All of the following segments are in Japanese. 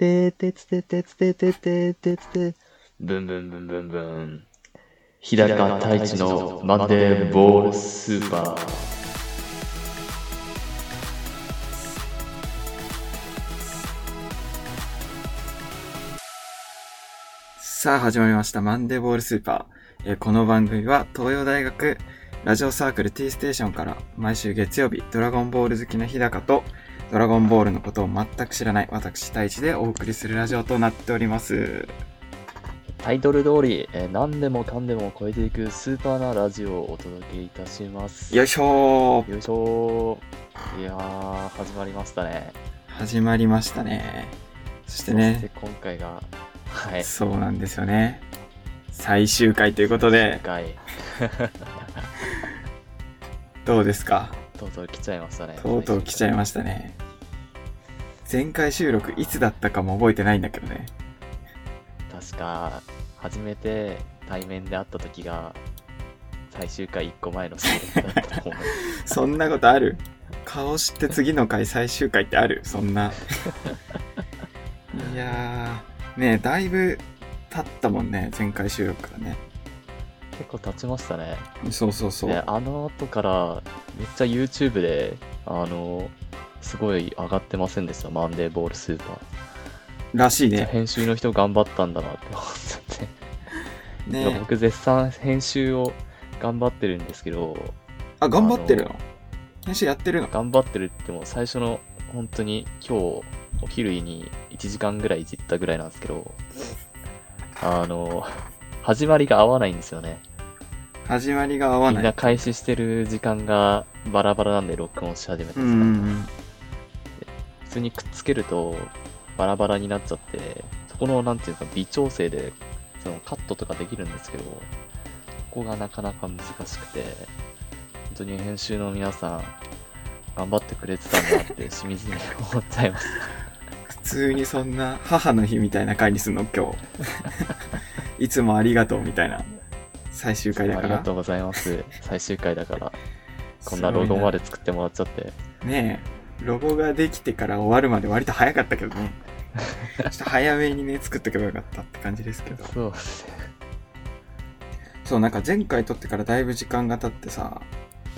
ててつててつててててつてブンブンブンブンブン。日高太一のマンデーボールスーパー。さあ始まりましたマンデーボールスーパー。この番組は東洋大学ラジオサークル T ステーションから毎週月曜日ドラゴンボール好きな日高とドラゴンボールのことを全く知らない私太一でお送りするラジオとなっております。タイトル通り、何でもかんでも超えていくスーパーなラジオをお届けいたします。よいしょーよいしょー。いやー始まりましたね。始まりましたね。そしてね、そして今回が、はい、そうなんですよね、最終回ということで最終回どうですか？とうとう来ちゃいましたね。とうとう来ちゃいましたね。前回収録いつだったかも覚えてないんだけどね。確か初めて対面で会った時が最終回1個前の収録だったと思うそんなことある？顔知って次の回最終回ってある？そんな。いやーねえ、だいぶ経ったもんね、前回収録からね。結構経ちましたね。そうそうそう。で、あの後からめっちゃ YouTube ですごい上がってませんでした、マンデーボールスーパーらしいね。編集の人頑張ったんだなって思っちゃってね。僕絶賛編集を頑張ってるんですけど。あ、頑張ってるの？編集やってるの？頑張ってるって言っても最初の本当に今日お昼に1時間ぐらいいじったぐらいなんですけど、始まりが合わないんですよね。始まりが合わない。みんな開始してる時間がバラバラなんで録音し始めたんですから、普通にくっつけるとバラバラになっちゃって、そこのなんていうか微調整でそのカットとかできるんですけど、ここがなかなか難しくて、本当に編集の皆さん頑張ってくれてたんだってしみじみ思っちゃいます普通にそんな母の日みたいな回にするの今日いつもありがとうみたいな。最終回だからありがとうございます最終回だからこんなロゴまで作ってもらっちゃってねえ、ロゴができてから終わるまで割と早かったけどねちょっと早めにね作っとけばよかったって感じですけど。そうですね。そうなんか前回撮ってからだいぶ時間が経ってさ、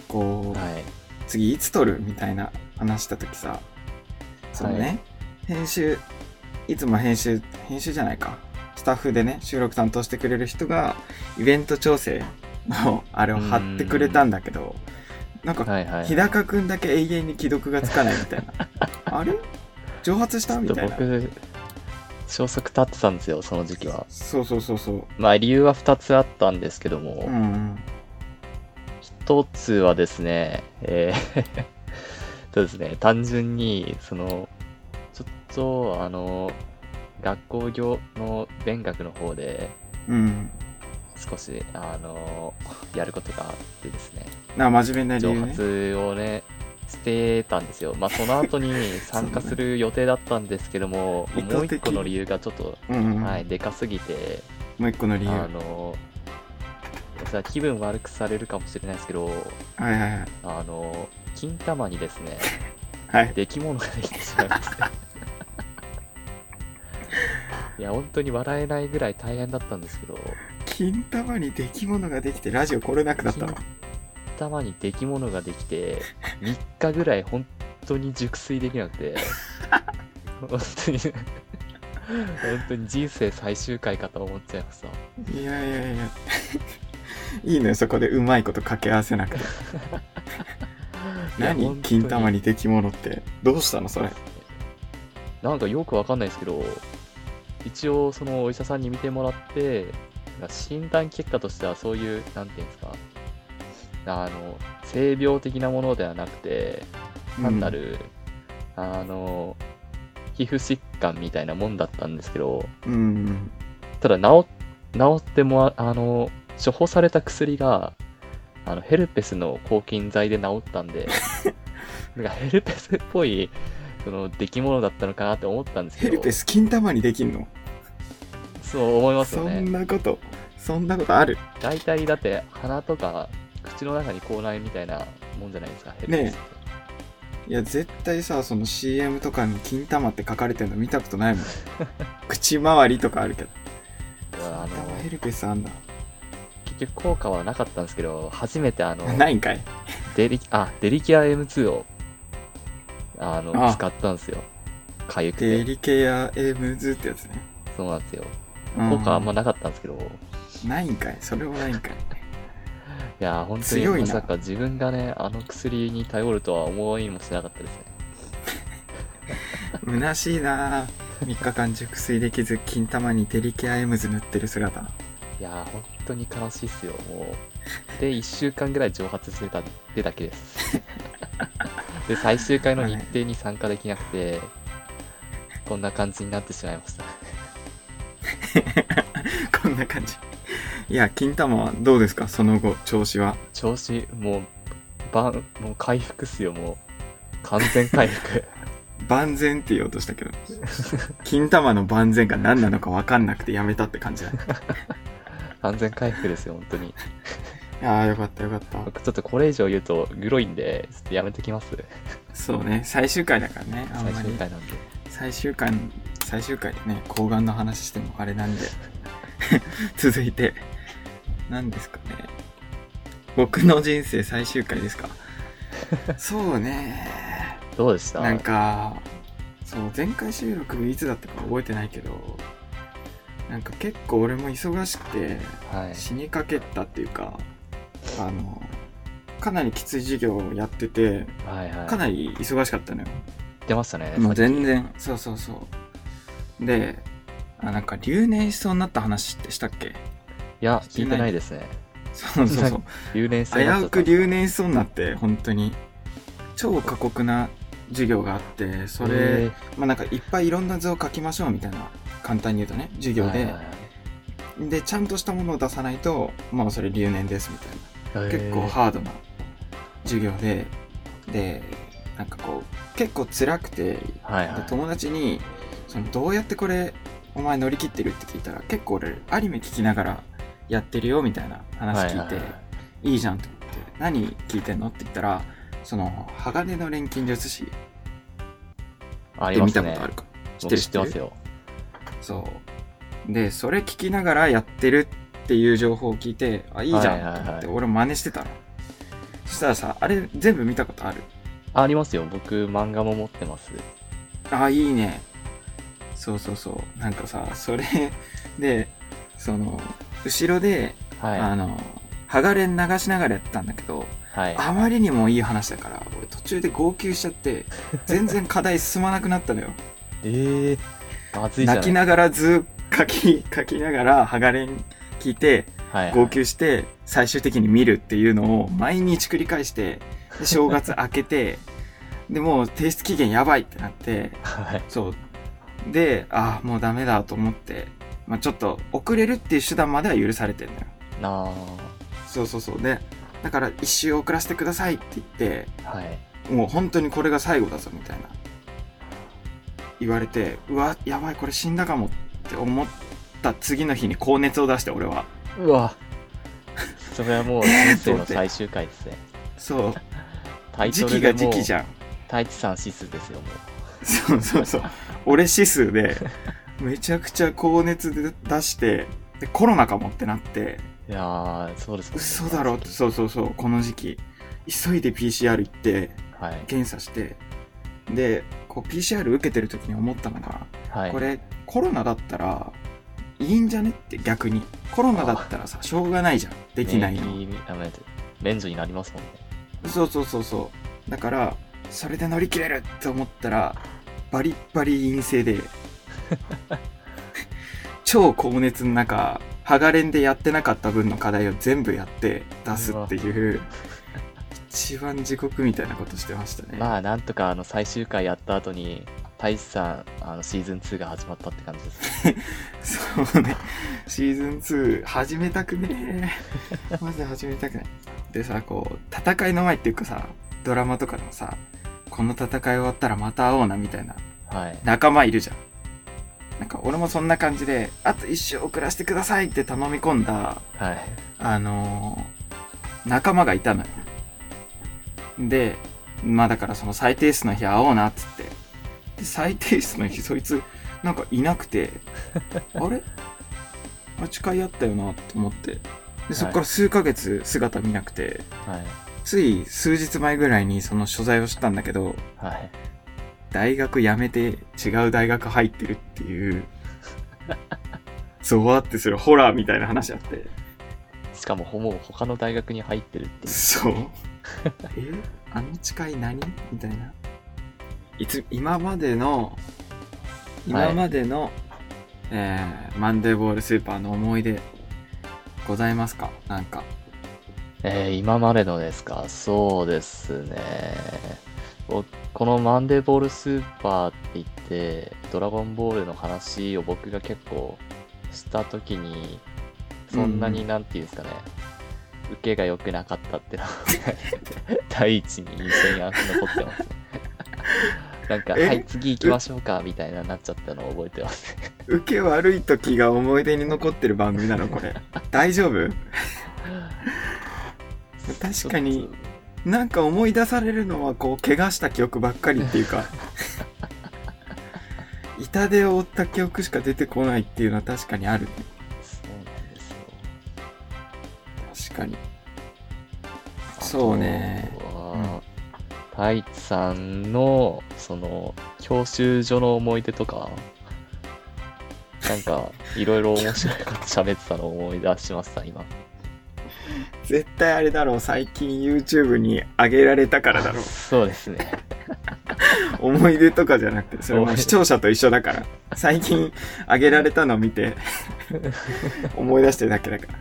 こう、はい、次いつ撮るみたいな話した時さ、そのね、はい、編集じゃないかスタッフでね、収録担当してくれる人がイベント調整のあれを貼ってくれたんだけど、なんか、はいはい、日高くんだけ永遠に既読がつかないみたいなあれ蒸発したみたいな。僕消息立ってたんですよ、その時期は。そうそうそうそう。まあ理由は2つあったんですけども、1つはですね、そうですね、単純にそのちょっと学校業の勉学の方で、少し、やることがあってですね。真面目な理由ね。蒸発をね、してたんですよ。まあ、その後に参加する予定だったんですけども、もう一個の理由がちょっと、はい、でかすぎて。もう一個の理由。気分悪くされるかもしれないですけど、はいはいはい、金玉にですね、はい、出来物ができてしまいました。いや本当に笑えないぐらい大変だったんですけど、金玉に出来物ができてラジオ来れなくなったの。金玉に出来物ができて3日ぐらい本当に熟睡できなくて本当に本当に人生最終回かと思っちゃいました。いやいやいやいいのよ、そこでうまいこと掛け合わせなくて何金玉に出来物ってどうしたのそれ。なんかよくわかんないですけど、一応そのお医者さんに見てもらって、診断結果としてはそういうなんていうんですか、性病的なものではなくて、単なる皮膚疾患みたいなもんだったんですけど、ただ治っても処方された薬がヘルペスの抗菌剤で治ったんでなんかヘルペスっぽいその出来物だったのかなって思ったんですけど。ヘルペス金玉にできんの？そう思いますよね。そんなことある？大体だって鼻とか口の中に口内みたいなもんじゃないですか、ヘルペスって。ねいや絶対さ、その CM とかに金玉って書かれてるの見たことないもん口周りとかあるけどヘルペスあんだ。結局効果はなかったんですけど、初めてないんかいデリケア M2 を使ったんですよ。かゆくてデリケア M2 ってやつね。そうなんですよ、効果あんまなかったんですけど。ないんかい、それもないんかいいや本当にまさか自分がね薬に頼るとは思いもしなかったですね虚しいな。3日間熟睡できず金玉にデリケアエムズ塗ってる姿。いや本当に悲しいっすよ。もうで1週間ぐらい蒸発してたってだけですで最終回の日程に参加できなくて、こんな感じになってしまいましたこんな感じ。いや金玉はどうですか、その後調子は。調子もう回復っすよ。もう完全回復万全って言おうとしたけど金玉の万全が何なのか分かんなくてやめたって感じだ完全回復ですよ本当にああよかったよかった。僕ちょっとこれ以上言うとグロいんでちょっとやめときますそうね、最終回だからね。あんまり最終回なんで最終回でね睾丸の話してもあれなんで続いて何ですかね、僕の人生最終回ですかそうね、どうでした？なんかそう前回収録いつだったか覚えてないけど、なんか結構俺も忙しくて、はい、死にかけたっていうかかなりきつい授業をやってて、はいはい、かなり忙しかったのよ。出ましたね。もう全然そうで、なんか留年しそうになった話ってしたっけ？いや聞いてないですね。そう留年しそうになった。危うく留年しそうになって本当に超過酷な授業があって、それ、なんかいっぱいいろんな図を書きましょうみたいな、簡単に言うとね授業で、はいはいはい、でちゃんとしたものを出さないとまあそれ留年ですみたいな、結構ハードな授業で、なんかこう結構辛くて、はいはい、で友達にそのどうやってこれお前乗り切ってるって聞いたら、結構俺アニメ聞きながらやってるよみたいな話聞いて、はいはいはい、いいじゃんと思って、何聞いてんのって言ったら、その鋼の錬金術師って見たことあるか？知ってる知ってますよ。そうでそれ聞きながらやってるっていう情報を聞いて、あいいじゃんと思って、はいはいはい、俺真似してたの。そしたらさ、あれ全部見たことある？ありますよ、僕漫画も持ってます。あいいね。そうなんかさ、それでその後ろで、はい、鋼流しながらやってたんだけど、はい、あまりにもいい話だから俺途中で号泣しちゃって全然課題進まなくなったのよまずいじゃん。泣きながら図書きながら鋼聞いて、はいはい、号泣して最終的に見るっていうのを毎日繰り返して、で正月明けてでもう提出期限やばいってなって、はい、そうでもうダメだと思って、ちょっと遅れるっていう手段までは許されてるのよ。そうでだから一周遅らせてくださいって言って、はい、もう本当にこれが最後だぞみたいな言われて、うわやばいこれ死んだかもって思った次の日に高熱を出して俺は、うわそれはもう人生の最終回ですねそう時期が時期じゃん。タイチさん指数ですよもうそう俺指数でめちゃくちゃ高熱で出して、でコロナかもってなって、いやそうですね、嘘だろって。そうこの時期急いで PCR 行って、はい、検査して、でこう PCR 受けてる時に思ったのが、はい、これコロナだったらいいんじゃねって。逆にコロナだったらさしょうがないじゃん、できないの、免除になりますもんね。そうだからそれで乗り切れるって思ったらバリバリ陰性で超高熱の中ハガレンでやってなかった分の課題を全部やって出すっていう一番地獄みたいなことしてましたね。まあなんとか最終回やった後に太一さんシーズン2が始まったって感じですねそうね、シーズン2始めたくねマジで始めたくないでさ、こう戦いの前っていうかさ、ドラマとかでもさ、この戦い終わったらまた会おうなみたいな、はい、仲間いるじゃん。なんか俺もそんな感じであと一周遅らせてくださいって頼み込んだ、はい、仲間がいたのよ。でまあだからその再提出の日会おうなっつって、で再提出の日そいつなんかいなくてあれあれ誓いあったよなと思って、でそこから数ヶ月姿見なくて、はい、つい数日前ぐらいにその所在を知ったんだけど、はい、大学辞めて違う大学入ってるっていうゾワってするホラーみたいな話あって、しかももう他の大学に入ってるっていう、そうあの誓い何みたいな、今までの、はい、マンデーボールスーパーの思い出ございますか？なんか、今までのですか？そうですね、このマンデーボールスーパーって言ってドラゴンボールの話を僕が結構したときにそんなになんていうんですかね、受けが良くなかったってのが第一に印象に残ってますなんかはい次行きましょうかみたいななっちゃったのを覚えてます受け悪い時が思い出に残ってる番組なのこれ大丈夫確かになんか思い出されるのはこう怪我した記憶ばっかりっていうか痛手を負った記憶しか出てこないっていうのは確かにある。確かにそうね、タイツさんのその教習所の思い出とかなんかいろいろ面白いこと喋ってたのを思い出しました今絶対あれだろう、最近 YouTube に上げられたからだろう。そうですね思い出とかじゃなくて、それも視聴者と一緒だから最近上げられたのを見て思い出してるだけだから。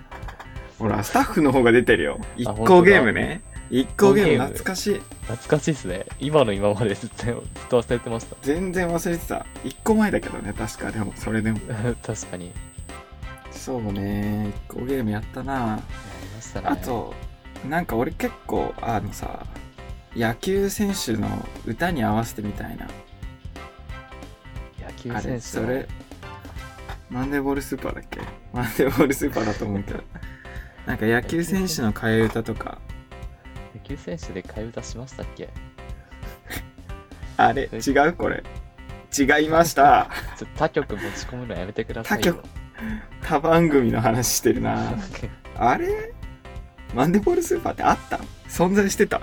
ほらスタッフの方が出てるよ。一行ゲームね。一行ゲーム懐かしい。懐かしいですね。今の今までずっと忘れてました。全然忘れてた。一個前だけどね確か。でもそれでも確かにそうね、一行ゲームやったな。やりましたね。あとなんか俺結構野球選手の歌に合わせてみたいな。野球選手あれそれマンデーボールスーパーだっけ？マンデーボールスーパーだと思うけどなんか野球選手の替え歌とか。野球選手で替え歌しましたっけ？あれ違う、これ違いました他局持ち込むのやめてくださいよ。他番組の話してるなあれマンデーボールスーパーってあった？存在してた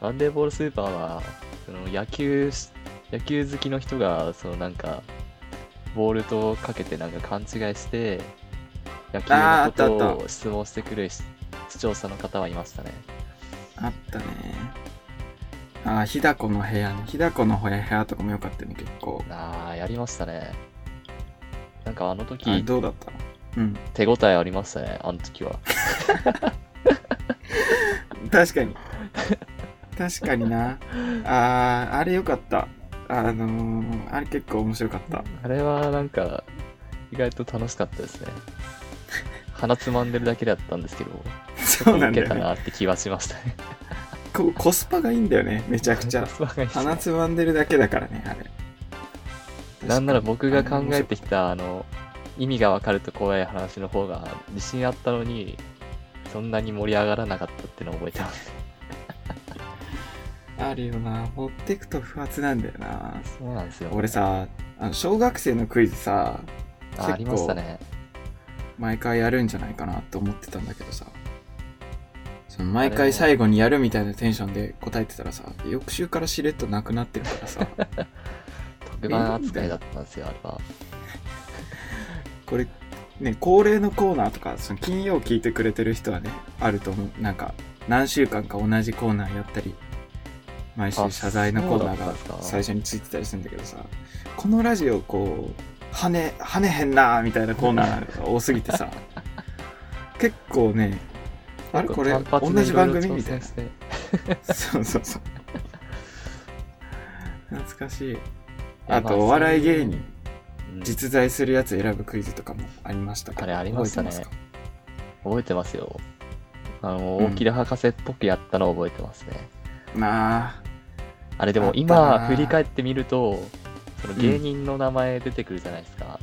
マンデーボールスーパーはその野球好きの人がそのなんかボールとかけてなんか勘違いして野球のことを質問してくる視聴者の方はいましたね。あったね。ああ、日高の部屋ね。日高の部屋とかも良かったね、結構。ああ、やりましたね。なんかあの時どうだったの？うん。手応えありましたね、あの時は。確かに。確かにな。ああ、あれ良かった。あれ結構面白かった。あれはなんか意外と楽しかったですね。鼻つまんでるだけだったんですけど、そうなんだよね。ウケたなって気はしましたね。コスパがいいんだよね、めちゃくちゃ。鼻つまんでるだけだからね、あれ。なんなら僕が考えてきた意味がわかると怖い話の方が自信あったのに、そんなに盛り上がらなかったってのを覚えてます。あるよな、持ってくと不発なんだよな。そうなんですよ。俺さ、小学生のクイズさ、ありましたね。毎回やるんじゃないかなと思ってたんだけどさ、その毎回最後にやるみたいなテンションで答えてたらさ、翌週からしれっとなくなってるからさ特番扱いだったんですよ、あれはこれね、恒例のコーナーとか、その金曜聞いてくれてる人はね、あると思う。なんか何週間か同じコーナーやったり、毎週謝罪のコーナーが最初についてたりするんだけどさ、このラジオこう跳ねへんなーみたいなコーナーが多すぎてさ結構ね、あれこれ同じ番組みたいなそう懐かしい。あとお笑い芸人、実在するやつ選ぶクイズとかもありましたけど、あれありましたね。覚えてますよ。大木田博士っぽくやったのを覚えてますね。あれでも今振り返ってみると、その芸人の名前出てくるじゃないですか、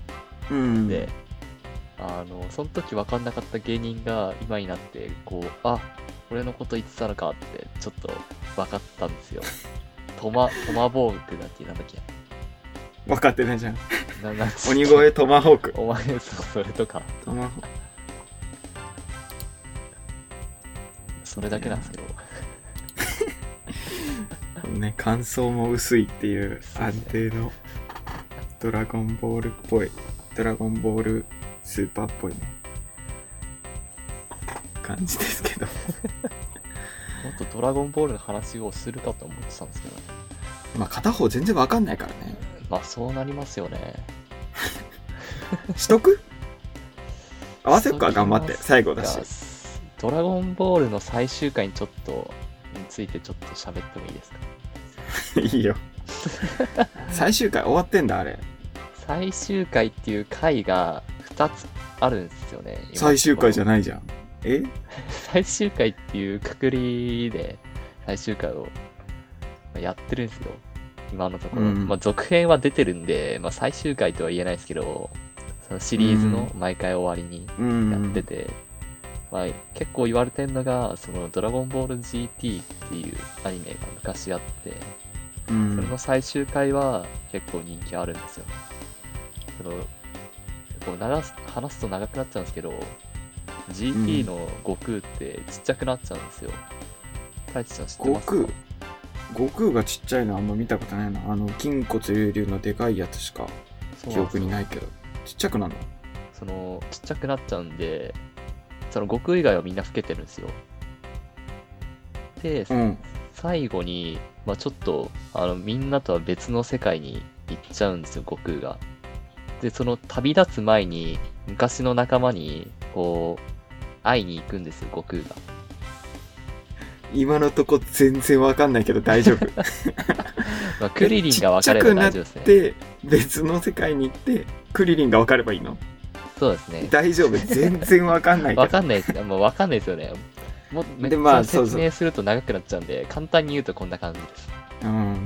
うん、でその時分かんなかった芸人が今になってこう、あ、俺のこと言ってたのかってちょっと分かったんですよ。トマボーグってだっけ、なんだっけ、分かってないじゃん。鬼越トマホーク。お前それとか。トマホーク。それだけなんですけど。ね、感想も薄いっていう安定のドラゴンボールっぽい、ドラゴンボールスーパーっぽいね感じですけど。もっとドラゴンボールの話をするかと思ってたんですけどね。まあ片方全然わかんないからね。まあそうなりますよね。しとく？合わせるか、頑張って最後だし。ドラゴンボールの最終回にちょっとについてちょっと喋ってもいいですか？いいよ。最終回終わってんだあれ。最終回っていう回が2つあるんですよね。最終回じゃないじゃん。え？最終回っていうくくりで最終回をやってるんですよ。今のところ、まあ、続編は出てるんで、まあ、最終回とは言えないですけど、そのシリーズの毎回終わりにやってて、まあ、結構言われてるのがそのドラゴンボール GT っていうアニメが昔あって、それの最終回は結構人気あるんですよね。話すと長くなっちゃうんですけど、 GT の悟空ってちっちゃくなっちゃうんですよ。太一ちゃん知ってますか？悟空がちっちゃいのあんま見たことないな。筋骨隆々のでかいやつしか記憶にないけど、ちっちゃくなるの？そのちっちゃくなっちゃうんで、その悟空以外はみんな老けてるんですよ。で、最後に、まあ、ちょっとみんなとは別の世界に行っちゃうんですよ、悟空が。で、その旅立つ前に昔の仲間にこう会いに行くんですよ、悟空が。今のとこ全然わかんないけど大丈夫。まあ、クリリンが分かれば大丈夫ですね。ちっちゃくなって別の世界に行ってクリリンが分かればいいの？そうですね。大丈夫、全然わかんないけど。わかんないですね。もうわかんないですよね。もうで、まあ、説明すると長くなっちゃうんで、簡単に言うとこんな感じです。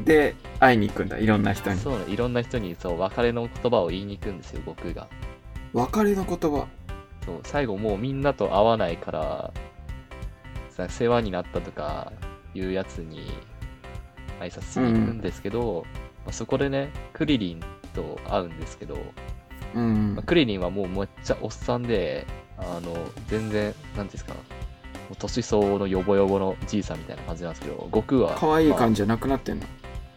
で会いに行くんだ、いろんな人に。そう、いろんな人にそう別れの言葉を言いに行くんですよ、僕が。別れの言葉。そう、最後もうみんなと会わないから。世話になったとかいうやつに挨拶しに行くんですけど、まあ、そこでねクリリンと会うんですけど、まあ、クリリンはもうめっちゃおっさんで、全然なんですか、もう年相応のヨボヨボのじいさんみたいな感じなんですけど、悟空は可愛い感じじゃなくなってんの？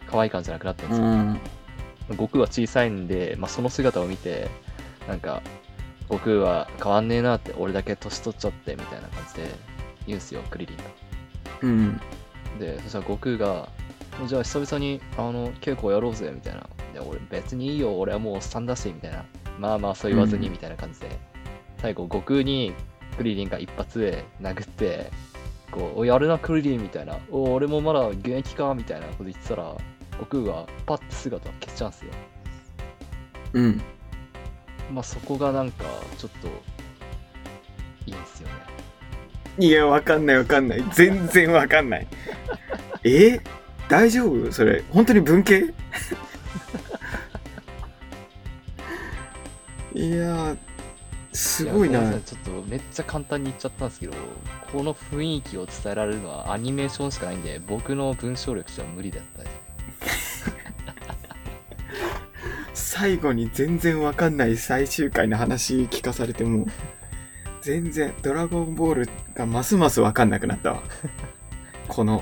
可愛い感じじゃなくなってんですよ、悟空は小さいんで、まあ、その姿を見てなんか悟空は変わんねえなって、俺だけ年取っちゃってみたいな感じで言うんすよ、クリリンが。で、そしたら悟空が、じゃあ久々に稽古やろうぜみたいな。で、俺別にいいよ、俺はもうおっさんだしみたいな。まあまあそう言わずにみたいな感じで、最後悟空にクリリンが一発で殴って、こうおやるなクリリンみたいな、お俺もまだ現役かみたいなこと言ってたら、悟空がパッて姿を消しちゃうんすよ。まあそこがなんかちょっといいんすよね。いや、わかんない。全然わかんない。大丈夫？それ、本当に文系？いや、すごいな。ちょっとめっちゃ簡単に言っちゃったんですけど、この雰囲気を伝えられるのはアニメーションしかないんで、僕の文章力じゃ無理だったです。最後に全然わかんない最終回の話聞かされても、全然ドラゴンボールがますます分かんなくなったわ。この、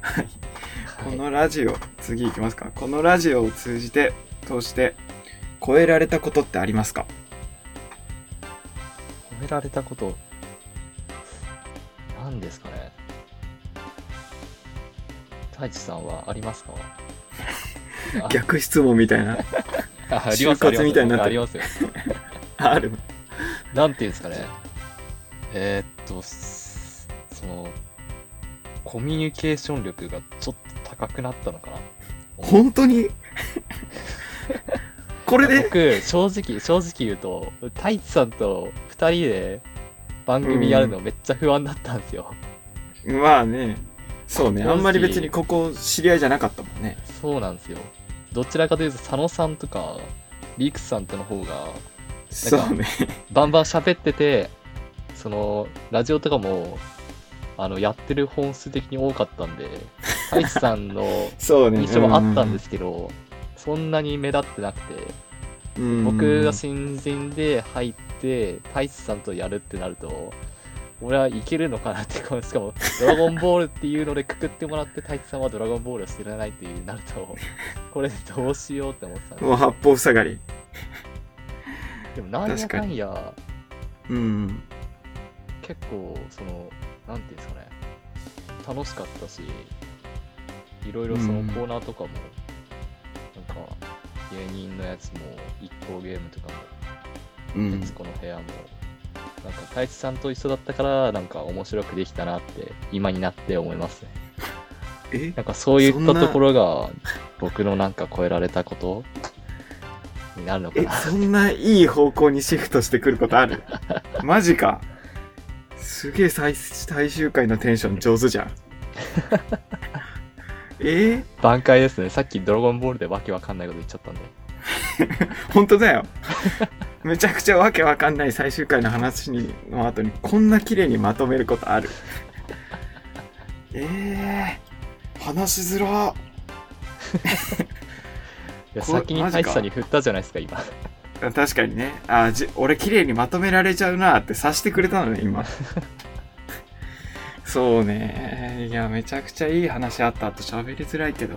はい、このラジオ、次いきますか。このラジオを通して超えられたことってありますか？超えられたことなんですかね。太一さんはありますか？逆質問みたいな。就活みたいになってる。ありますよ。ある。なんていうんですかね。そのコミュニケーション力がちょっと高くなったのかな。本当に？これで僕正直言うと、太一さんと2人で番組やるのめっちゃ不安だったんですよ。まあね。そうね。あんまり別にここ知り合いじゃなかったもんね。そうなんですよ。どちらかというと佐野さんとかリクさんとの方がなんかそうね、バンバン喋ってて、そのラジオとかもやってる本数的に多かったんで太一さんの印象はあったんですけど、ね、そんなに目立ってなくて、うん、僕が新人で入って太一さんとやるってなると俺はいけるのかなって感じ。しかもドラゴンボールっていうのでくくってもらって太一さんはドラゴンボールを知らないっていうなるとこれどうしようって思ってたんです。もう八方塞がり。でもなんやかんや、うん、結構そのなんていうんですかね、楽しかったし、いろいろそのコーナーとかも、うん、なんか芸人のやつも一行ゲームとかも徹子の部屋も、うん、なんか太一さんと一緒だったからなんか面白くできたなって今になって思いますね。なんかそういったところが僕のなんか超えられたことになるのかな。そんないい方向にシフトしてくることある？マジか。すげえ 最終回のテンション上手じゃん。挽回ですね。さっきドラゴンボールでわけわかんないこと言っちゃったんで。本当だよ。めちゃくちゃわけわかんない最終回の話の後にこんな綺麗にまとめることある？話しづら。いや先に太一さんに振ったじゃないですか今。確かにね。俺綺麗にまとめられちゃうなって察してくれたのね今。そうね。いやめちゃくちゃいい話あった後喋りづらいけど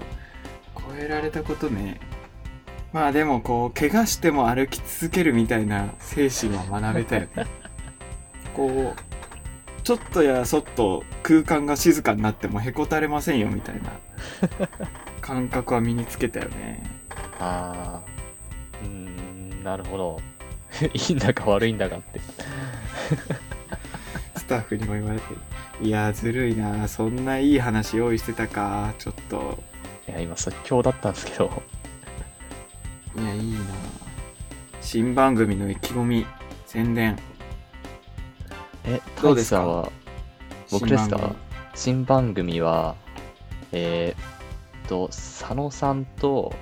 超えられたことね。まあでもこう怪我しても歩き続けるみたいな精神は学べたよね。こうちょっとやそっと空間が静かになってもへこたれませんよみたいな感覚は身につけたよね。ああ。なるほど。いいんだか悪いんだかってスタッフにも言われてる。いやずるいな。そんないい話用意してたか。ちょっといや今即興だったんですけど。いやいいな。新番組の意気込み宣伝どうですか？僕ですか？新番組は佐野さんと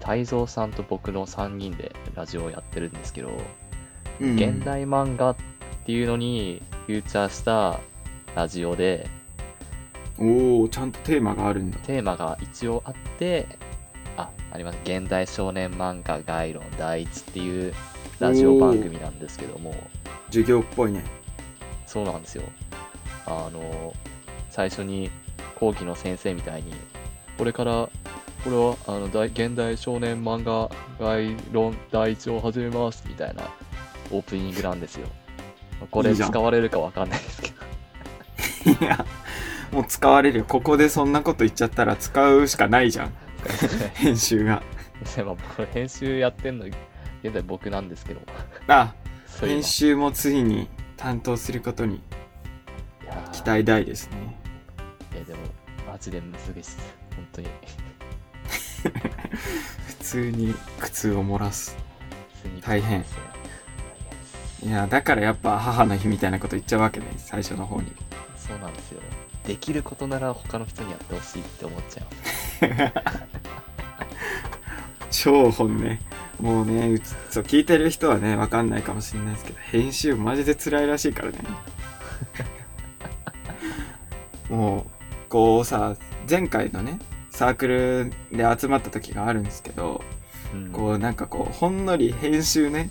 泰造さんと僕の3人でラジオをやってるんですけど、うん、現代漫画っていうのにフューチャーしたラジオで、おーちゃんとテーマがあるんだ。テーマが一応あってあります。現代少年漫画概論第一っていうラジオ番組なんですけども、授業っぽいね。そうなんですよ。最初に後期の先生みたいにこれは現代少年漫画概論第一を始めますみたいなオープニングなんですよ。これ使われるかわかんないですけど。いやもう使われるよ。ここでそんなこと言っちゃったら使うしかないじゃん。編集が。編集やってんの現在僕なんですけど。編集もついに担当することに期待大ですね。いやでもマジで難しいです本当に。普通に苦痛を漏らす。大変。いやだからやっぱ母の日みたいなこと言っちゃうわけね最初の方に。そうなんですよ。できることなら他の人にやってほしいって思っちゃう。超本ね。もうねそう聞いてる人はね分かんないかもしれないですけど編集マジで辛いらしいからね。もうこうさ前回のねサークルで集まった時があるんですけど、うん、こうなんかこうほんのり編集ね、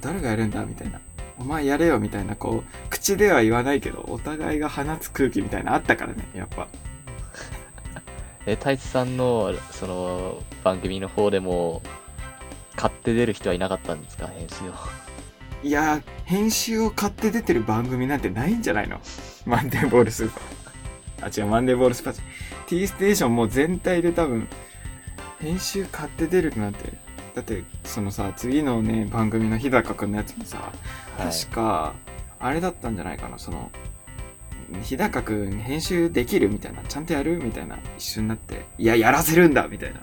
誰がやるんだみたいな、お前やれよみたいなこう口では言わないけどお互いが放つ空気みたいなあったからねやっぱ。太一さんのその番組の方でも買って出る人はいなかったんですか編集を？いや編集を買って出てる番組なんてないんじゃないの？マンデーボールスーパー。違うマンデーボールスパチ T ステーションもう全体で多分編集買って出るなんて。だってそのさ次のね番組の日高くんのやつもさ、はい、確かあれだったんじゃないかな。その日高くん編集できるみたいなちゃんとやるみたいな一緒になっていややらせるんだみたいな。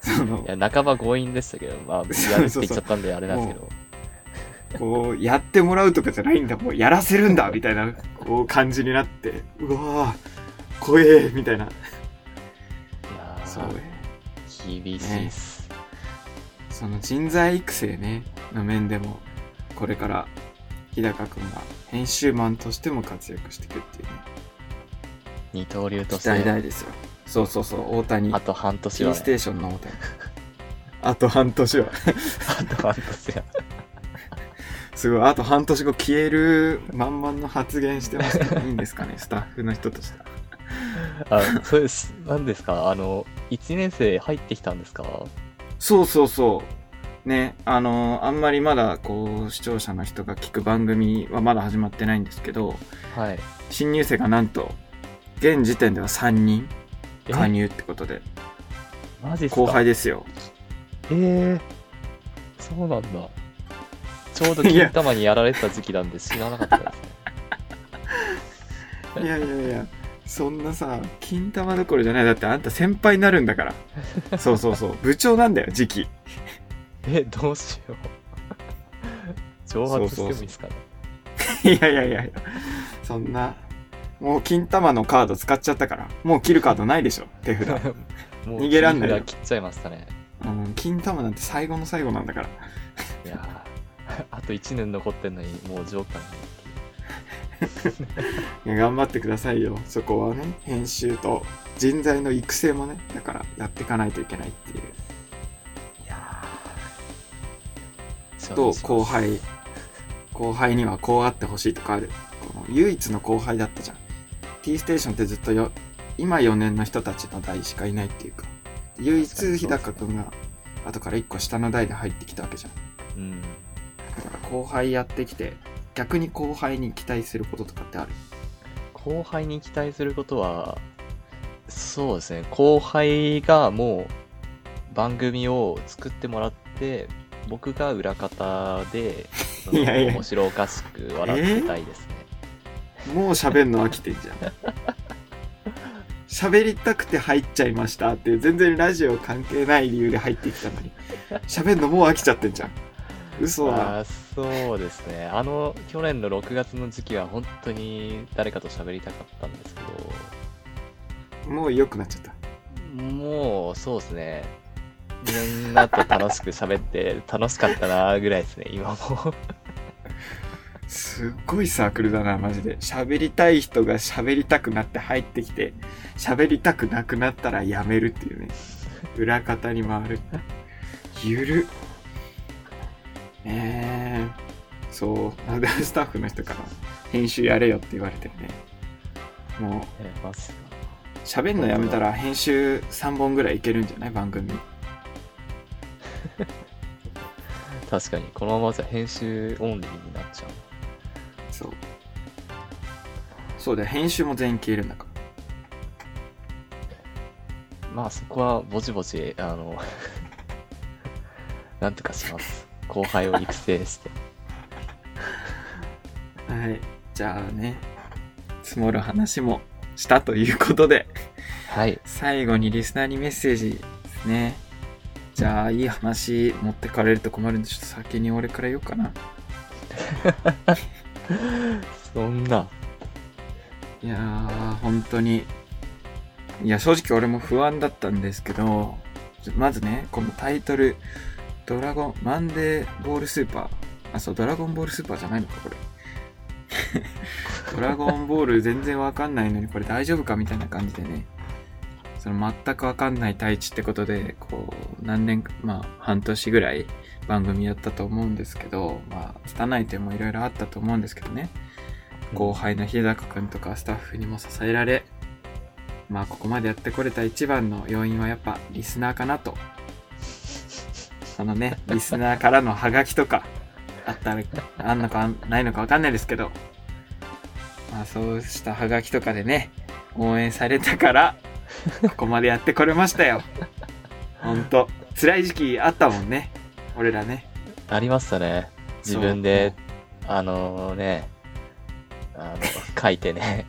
そのいや半ば強引でしたけどまあやるって言っちゃったんであれなんですけど。そうそうそうこうやってもらうとかじゃないんだもうやらせるんだみたいなこう感じになってうわー怖えみたいな。いやそう厳しいっす、ね、その人材育成ねの面でもこれから日高くんが編集マンとしても活躍していくっていうね。二刀流として期待大ですよ。そうそうそう、大谷あと半年は、ね、T ステーションの大谷あと半年はあと半年はすごい、あと半年後消える満々の発言してますけどいいんですかねスタッフの人としてはそうです。何ですか、1年生入ってきたんですか。そうそうそうね、あんまりまだこう視聴者の人が聞く番組はまだ始まってないんですけど、はい、新入生がなんと現時点では3人加入ってことで。マジっすか。後輩ですよ。そうなんだ。ちょうど金玉にやられてた時期なんで知らなかったですね。いやいやいや、そんなさ金玉どころじゃない。だってあんた先輩になるんだからそうそうそう、部長なんだよ時期どうしよう蒸発してもいいですかね。そうそうそういやいやいや、そんなもう金玉のカード使っちゃったからもう切るカードないでしょ手札もう逃げらんないよ。切っちゃいましたね、金玉なんて最後の最後なんだからいやあと1年残ってんのにもうジョーカーに頑張ってくださいよ。そこはね、編集と人材の育成もね、だからやっていかないといけないっていう。いやーと、後輩にはこうあってほしいとかある。この唯一の後輩だったじゃん T ステーションって。ずっとよ今4年の人たちの代しかいないっていうか、唯一日高くんが後から1個下の代で入ってきたわけじゃん、うん、だから後輩やってきて、逆に後輩に期待することとかってある？後輩に期待することは、そうですね、後輩がもう番組を作ってもらって、僕が裏方で面白おかしく笑ってたいですね。もう喋んの飽きてんじゃん。喋りたくて入っちゃいましたっていう、全然ラジオ関係ない理由で入ってきたのに、喋んのもう飽きちゃってんじゃん。嘘だ。そうですね、去年の6月の時期は本当に誰かと喋りたかったんですけど、もう良くなっちゃった。もうそうですね、みんなと楽しく喋って楽しかったなぐらいですね今もすっごいサークルだなマジで。喋りたい人が喋りたくなって入ってきて、喋りたくなくなったらやめるっていうね、裏方に回るゆるっ。そうで、スタッフの人から編集やれよって言われてね、もう喋んのやめたら編集3本ぐらいいけるんじゃない番組確かにこのままじゃ編集オンリーになっちゃう。そうだ、編集も全員消えるんだから、まあそこはぼちぼちなんとかします後輩を育成してはい、じゃあね、積もる話もしたということで、はい、最後にリスナーにメッセージですね。じゃあいい話持ってかれると困るんで、ちょっと先に俺から言おうかなそんな、いやー本当に、いや正直俺も不安だったんですけど、まずねこのタイトルマンデーボールスーパー、ドラゴンボールスーパーじゃないのかこれドラゴンボール全然わかんないのにこれ大丈夫かみたいな感じでね、その全くわかんない太一ってことで、こう何年か、半年ぐらい番組やったと思うんですけど、拙い点もいろいろあったと思うんですけどね、後輩の日高くんとかスタッフにも支えられ、ここまでやってこれた一番の要因はやっぱリスナーかなと。そのね、リスナーからのハガキとかあったらあんのかないのか分かんないですけど、そうしたハガキとかでね応援されたからここまでやってこれましたよほんと辛い時期あったもんね俺らね。ありましたね。自分で書いてね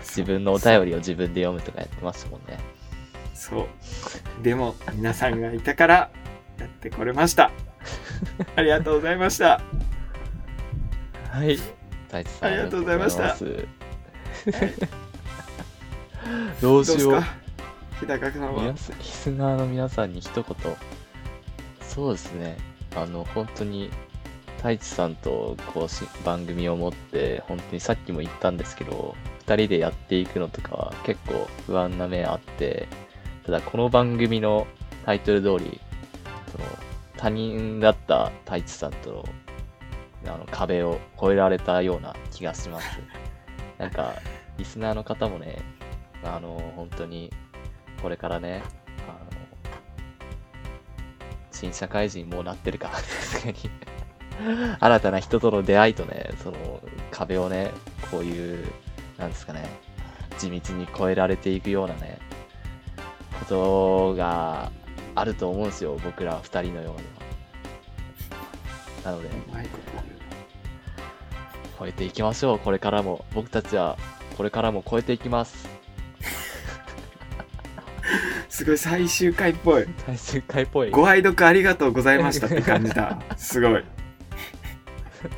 自分のお便りを自分で読むとかやってましたもんね。そうでも皆さんがいたからやってこれましたありがとうございましたはい、太一さんありがとうございました、どうしよう。日高さんはリスナーの皆さんに一言。そうですね、本当に太一さんとこう番組を持って本当にさっきも言ったんですけど、2人でやっていくのとかは結構不安な面あって、ただこの番組のタイトル通りその他人だった太一さんとの壁を越えられたような気がします。なんかリスナーの方もね、本当にこれからね、新社会人もうなってるからさすがに新たな人との出会いとね、その壁をね、こういうなんですかね、地道に越えられていくようなねことがあると思うんですよ、僕ら2人のようには。なので超えていきましょう。これからも僕たちはこれからも超えていきますすごい最終回っぽい、最終回っぽい。ご愛読ありがとうございましたって感じだすごい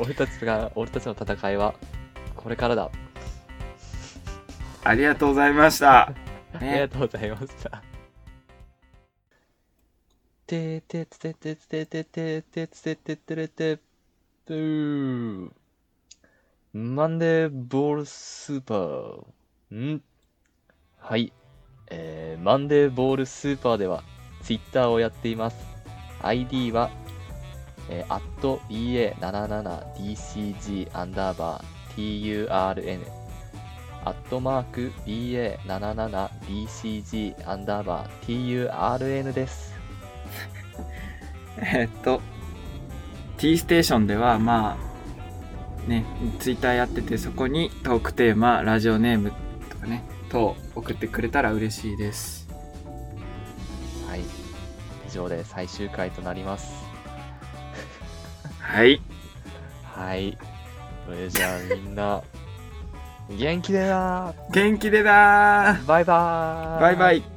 俺たちの戦いはこれからだ。ありがとうございました、ね、ありがとうございましたてててててててててててててマンデーボールスーパー。はい、マンデーボールスーパーではツイッターをやっています。 ID は @ba77dcg_turn @ba77dcg_turn ですT ステーションではまあね、ツイッターやってて、そこにトークテーマ、ラジオネームとかね等送ってくれたら嬉しいです。はい、以上で最終回となりますはいはい、それじゃあみんな元気でなー、バイバーイ。